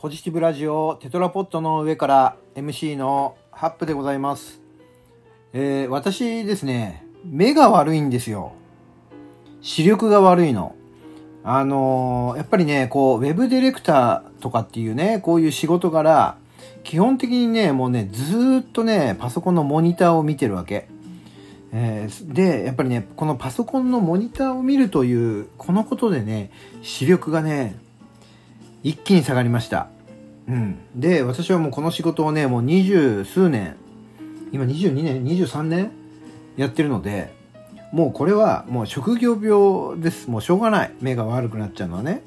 ポジティブラジオテトラポットの上から MC のハップでございます。私ですね、目が悪いんですよ。視力が悪いの。やっぱりね、こうウェブディレクターとかっていうね、こういう仕事柄基本的にね、もうねずっとねパソコンのモニターを見てるわけ。でやっぱりね、このパソコンのモニターを見るというこのことでね、視力がね一気に下がりました。で、私はもうこの仕事をね、もう20数年、今22年23年やってるので、もうこれはもう職業病です。もうしょうがない、目が悪くなっちゃうのはね。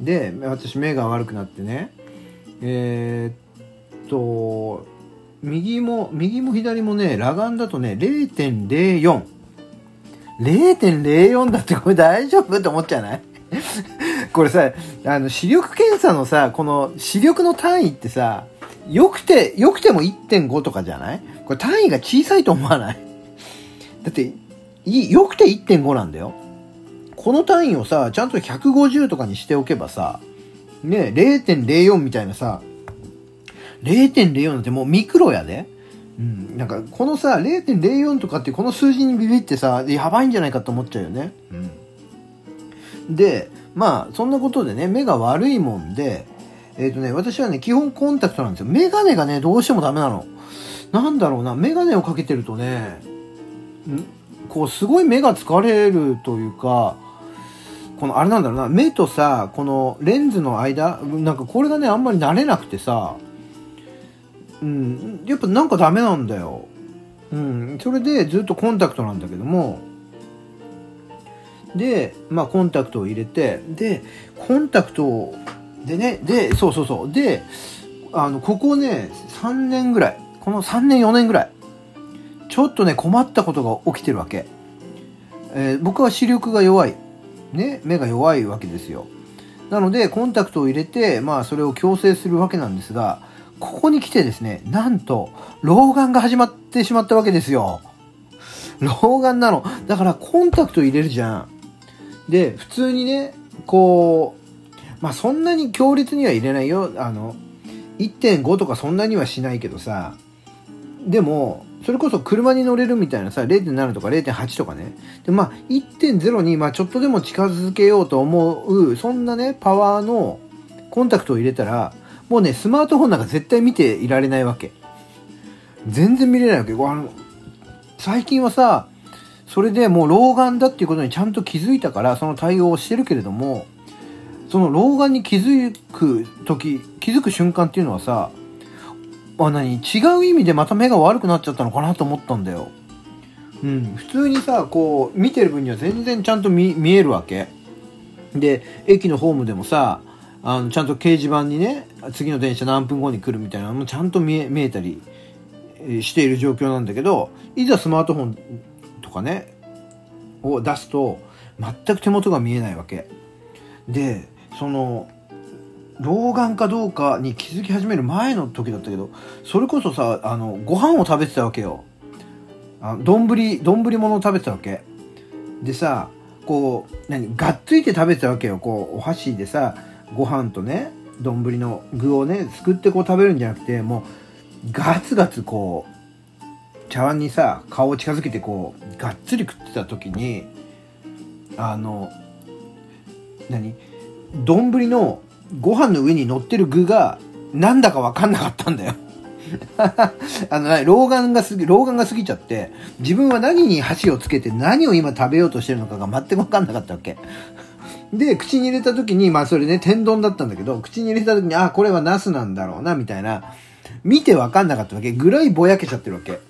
で、私目が悪くなってね、右も左もね、裸眼だとね 0.04 0.04 だって、これ大丈夫って思っちゃないこれさ、視力検査のさ、この視力の単位ってさ、よくても 1.5 とかじゃない？これ単位が小さいと思わない？だってよくて 1.5 なんだよ。この単位をさ、ちゃんと150とかにしておけばさ、ね、0.04 みたいなさ、0.04 なんてもうミクロやで。なんかこのさ 0.04 とかってこの数字にビビってさ、やばいんじゃないかと思っちゃうよね。で、まあそんなことでね、目が悪いもんで、私はね基本コンタクトなんですよ。メガネがねどうしてもダメなの。なんだろうな、メガネをかけてるとね、こうすごい目が疲れるというか、このあれなんだろうな、目とさこのレンズの間、なんかこれがねあんまり慣れなくてさ。やっぱなんかダメなんだよ。それでずっとコンタクトなんだけども、で、まあコンタクトを入れて、で、コンタクトでね、で、そう。で、ここね、3年ぐらい、この3年4年ぐらい、ちょっとね、困ったことが起きてるわけ。僕は視力が弱い。ね、目が弱いわけですよ。なので、コンタクトを入れて、まあそれを矯正するわけなんですが、ここに来てですね、なんと老眼が始まってしまったわけですよ。老眼なのだからコンタクト入れるじゃん。で、普通にね、こうまあそんなに強烈には入れないよ。1.5 とかそんなにはしないけどさ、でもそれこそ車に乗れるみたいなさ、 0.7 とか 0.8 とかね。で、まあ 1.0 にまあちょっとでも近づけようと思う、そんなねパワーのコンタクトを入れたら、もうね、スマートフォンなんか絶対見ていられないわけ。全然見れないわけ。最近はさ、それでもう老眼だっていうことにちゃんと気づいたから、その対応をしてるけれども、その老眼に気づく瞬間っていうのはさ、違う意味でまた目が悪くなっちゃったのかなと思ったんだよ。普通にさ、こう、見てる分には全然ちゃんと見えるわけ。で、駅のホームでもさ、ちゃんと掲示板にね、次の電車何分後に来るみたいなのもちゃんと見えたりしている状況なんだけど、いざスマートフォンとかねを出すと全く手元が見えないわけで、その老眼かどうかに気づき始める前の時だったけど、それこそさ、ご飯を食べてたわけよ。丼物を食べてたわけでさ、こうがっついて食べてたわけよ。こうお箸でさ、ご飯とね丼の具をねすくってこう食べるんじゃなくて、もうガツガツこう茶碗にさ顔を近づけてこうがっつり食ってた時に、丼のご飯の上に乗ってる具がなんだか分かんなかったんだよ老眼が過ぎちゃって、自分は何に箸をつけて何を今食べようとしてるのかが全く分かんなかったわけで、口に入れた時に、まあそれね、天丼だったんだけど、口に入れた時に、これはナスなんだろうな、みたいな、見てわかんなかったわけぐらいぼやけちゃってるわけ。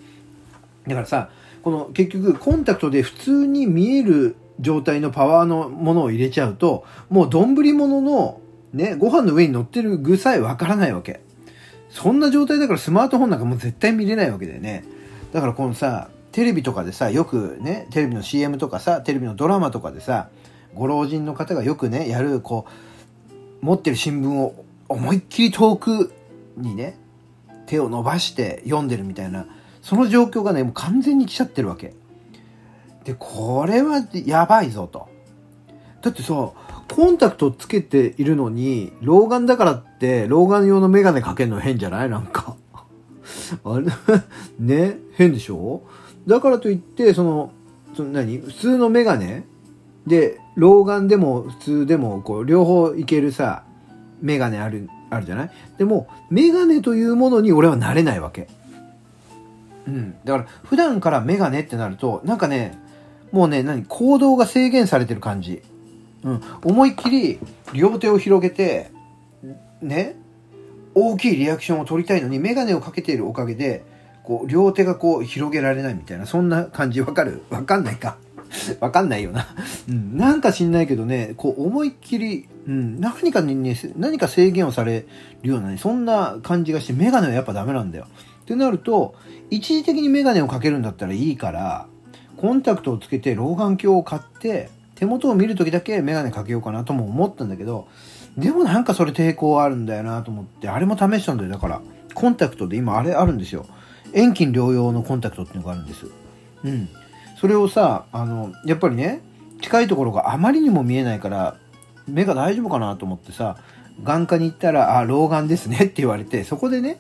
だからさ、この結局コンタクトで普通に見える状態のパワーのものを入れちゃうと、もう丼物のね、ご飯の上に乗ってる具さえわからないわけ。そんな状態だからスマートフォンなんかもう絶対見れないわけだよね。だからこのさ、テレビとかでさ、よくね、テレビの CM とかさ、テレビのドラマとかでさ、ご老人の方がよくねやる、こう持ってる新聞を思いっきり遠くにね手を伸ばして読んでるみたいな、その状況がねもう完全に来ちゃってるわけで、これはやばいぞと。だってさ、コンタクトつけているのに、老眼だからって老眼用のメガネかけるの変じゃない？なんかあれね、変でしょ。だからといってその何、普通のメガネで老眼でも普通でもこう両方いけるさ、メガネあるじゃない。でもメガネというものに俺は慣れないわけ。だから普段からメガネってなるとなんかね、もうね、行動が制限されてる感じ。思いっきり両手を広げてね、大きいリアクションを取りたいのにメガネをかけているおかげでこう両手がこう広げられないみたいな、そんな感じ。わかる？わかんないかわかんないよな、なんか知んないけどね、こう思いっきり、何かにね、何か制限をされるような、ね、そんな感じがして、メガネはやっぱダメなんだよ。ってなると、一時的にメガネをかけるんだったらいいから、コンタクトをつけて老眼鏡を買って手元を見るときだけメガネかけようかなとも思ったんだけど、でもなんかそれ抵抗あるんだよなと思って、あれも試したんだよ。だからコンタクトで今あれあるんですよ、遠近両用のコンタクトっていうのがあるんです。それをさ、やっぱりね、近いところがあまりにも見えないから、目が大丈夫かなと思ってさ、眼科に行ったら、老眼ですねって言われて、そこでね、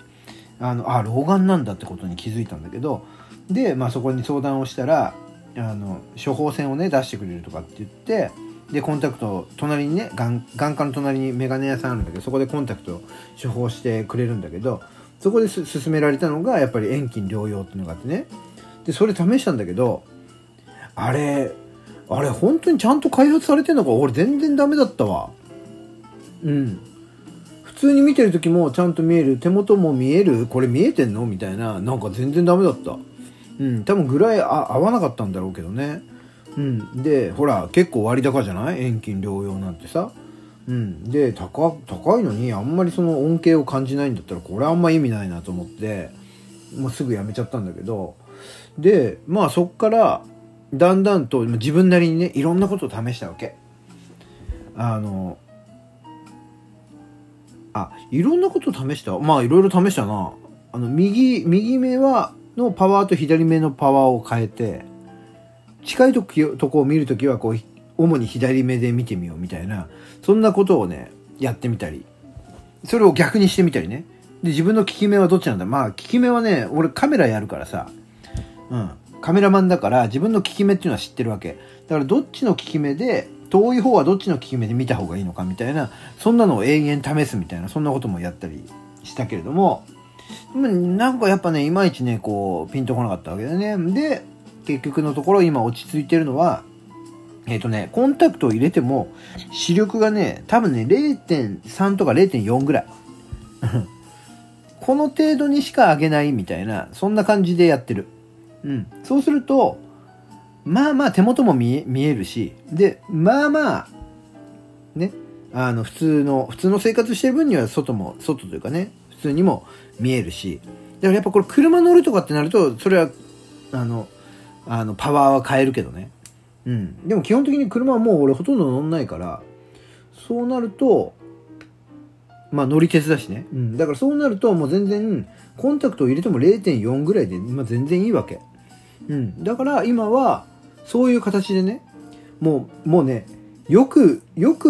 老眼なんだってことに気づいたんだけど、で、まあそこに相談をしたら、処方箋をね、出してくれるとかって言って、で、コンタクト、隣にね、眼科の隣にメガネ屋さんあるんだけど、そこでコンタクトを処方してくれるんだけど、そこで勧められたのが、やっぱり遠近両用っていうのがあってね、で、それ試したんだけど、あれ本当にちゃんと開発されてんのか、俺全然ダメだったわ。普通に見てる時もちゃんと見える、手元も見える、これ見えてんのみたいな、なんか全然ダメだった。多分ぐらい合わなかったんだろうけどね。で、ほら結構割高じゃない？遠近両用なんてさ。で、高いのにあんまりその恩恵を感じないんだったら、これあんま意味ないなと思って、もうすぐやめちゃったんだけど。で、まあそっからだんだんと自分なりにね、いろんなことを試したわけ。いろんなことを試した。まあいろいろ試したな。右目のパワーと左目のパワーを変えて、近いとこを見るときはこう主に左目で見てみようみたいな、そんなことをねやってみたり、それを逆にしてみたりね。で、自分の利き目はどっちなんだ。まあ利き目はね、俺カメラやるからさ、カメラマンだから自分の利き目っていうのは知ってるわけだから、どっちの利き目で、遠い方はどっちの利き目で見た方がいいのかみたいな、そんなのを永遠試すみたいな、そんなこともやったりしたけれども、なんかやっぱね、いまいちね、こうピンとこなかったわけだよね。で、結局のところ今落ち着いてるのは、コンタクトを入れても視力がね、多分ね 0.3 とか 0.4 ぐらいこの程度にしか上げないみたいな、そんな感じでやってる。そうするとまあ手元も見えるし、でまあね、普通の生活してる分には外というかね、普通にも見えるし、だからやっぱこれ車乗るとかってなると、それはパワーは変えるけどね。でも基本的に車はもう俺ほとんど乗んないから、そうなるとまあ乗り鉄だしね。だからそうなるともう全然コンタクトを入れても 0.4 ぐらいで、まあ、全然いいわけ。だから今はそういう形でね、もうね、よく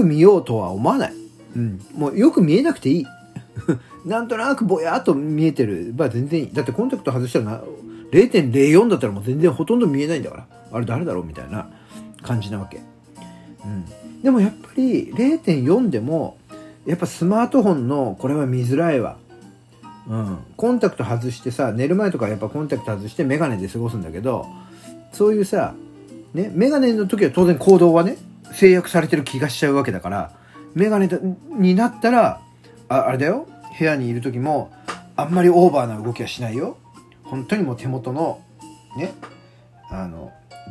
見ようとは思わない。もうよく見えなくていい。なんとなくぼやっと見えてる。まあ全然いい。だってコンタクト外したら 0.04 だったらもう全然ほとんど見えないんだから。あれ誰だろうみたいな感じなわけ。でもやっぱり 0.4 でも、やっぱスマートフォンのこれは見づらいわ。コンタクト外してさ、寝る前とかやっぱコンタクト外してメガネで過ごすんだけど、そういうさ、ね、メガネの時は当然行動はね、制約されてる気がしちゃうわけだから、メガネになったら、あれだよ、部屋にいる時もあんまりオーバーな動きはしないよ。本当にもう手元のね、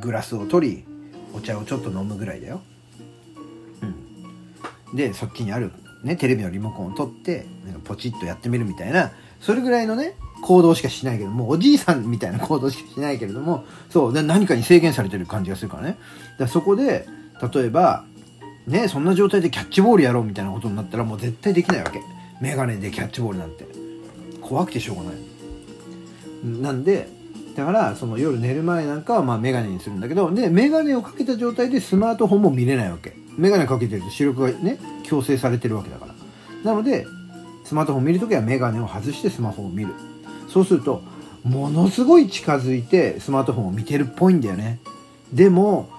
グラスを取り、お茶をちょっと飲むぐらいだよ。で、そっちにあるね、テレビのリモコンを取ってポチッとやってみるみたいな、それぐらいのね行動しかしないけど、もうおじいさんみたいな行動しかしないけれども、そうで、何かに制限されてる感じがするからね。だからそこで例えばね、そんな状態でキャッチボールやろうみたいなことになったら、もう絶対できないわけ。メガネでキャッチボールなんて怖くてしょうがない。なんでだから、その夜寝る前なんかはまあメガネにするんだけど、でメガネをかけた状態でスマートフォンも見れないわけ。メガネかけてると視力がね強制されてるわけだから、なのでスマートフォン見るときはメガネを外してスマホを見る。そうするとものすごい近づいてスマートフォンを見てるっぽいんだよね。でも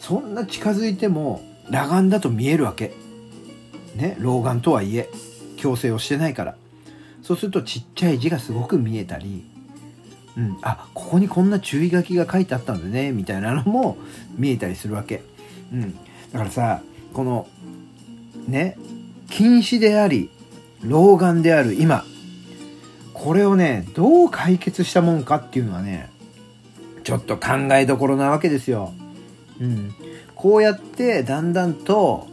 そんな近づいても裸眼だと見えるわけね、老眼とはいえ矯正をしてないから。そうするとちっちゃい字がすごく見えたり、あ、ここにこんな注意書きが書いてあったんだねみたいなのも見えたりするわけ、だからさ、このね近視であり老眼である今、これをねどう解決したもんかっていうのはねちょっと考えどころなわけですよ、こうやってだんだんと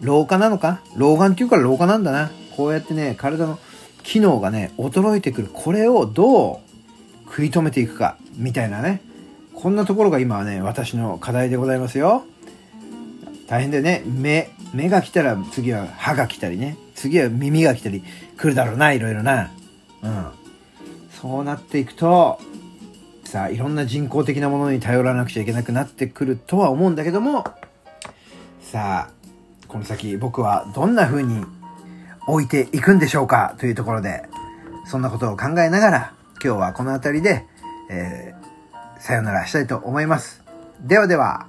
老化なのか、老眼っていうから老化なんだな、こうやってね体の機能がね衰えてくる、これをどう食い止めていくかみたいなね、こんなところが今はね私の課題でございますよ。大変でね、目が来たら次は歯が来たりね、次は耳が来たり来るだろうな、いろいろな、そうなっていくとさあ、いろんな人工的なものに頼らなくちゃいけなくなってくるとは思うんだけども、さあこの先僕はどんな風に置いていくんでしょうかというところで、そんなことを考えながら今日はこの辺りで、さよならしたいと思います。ではでは。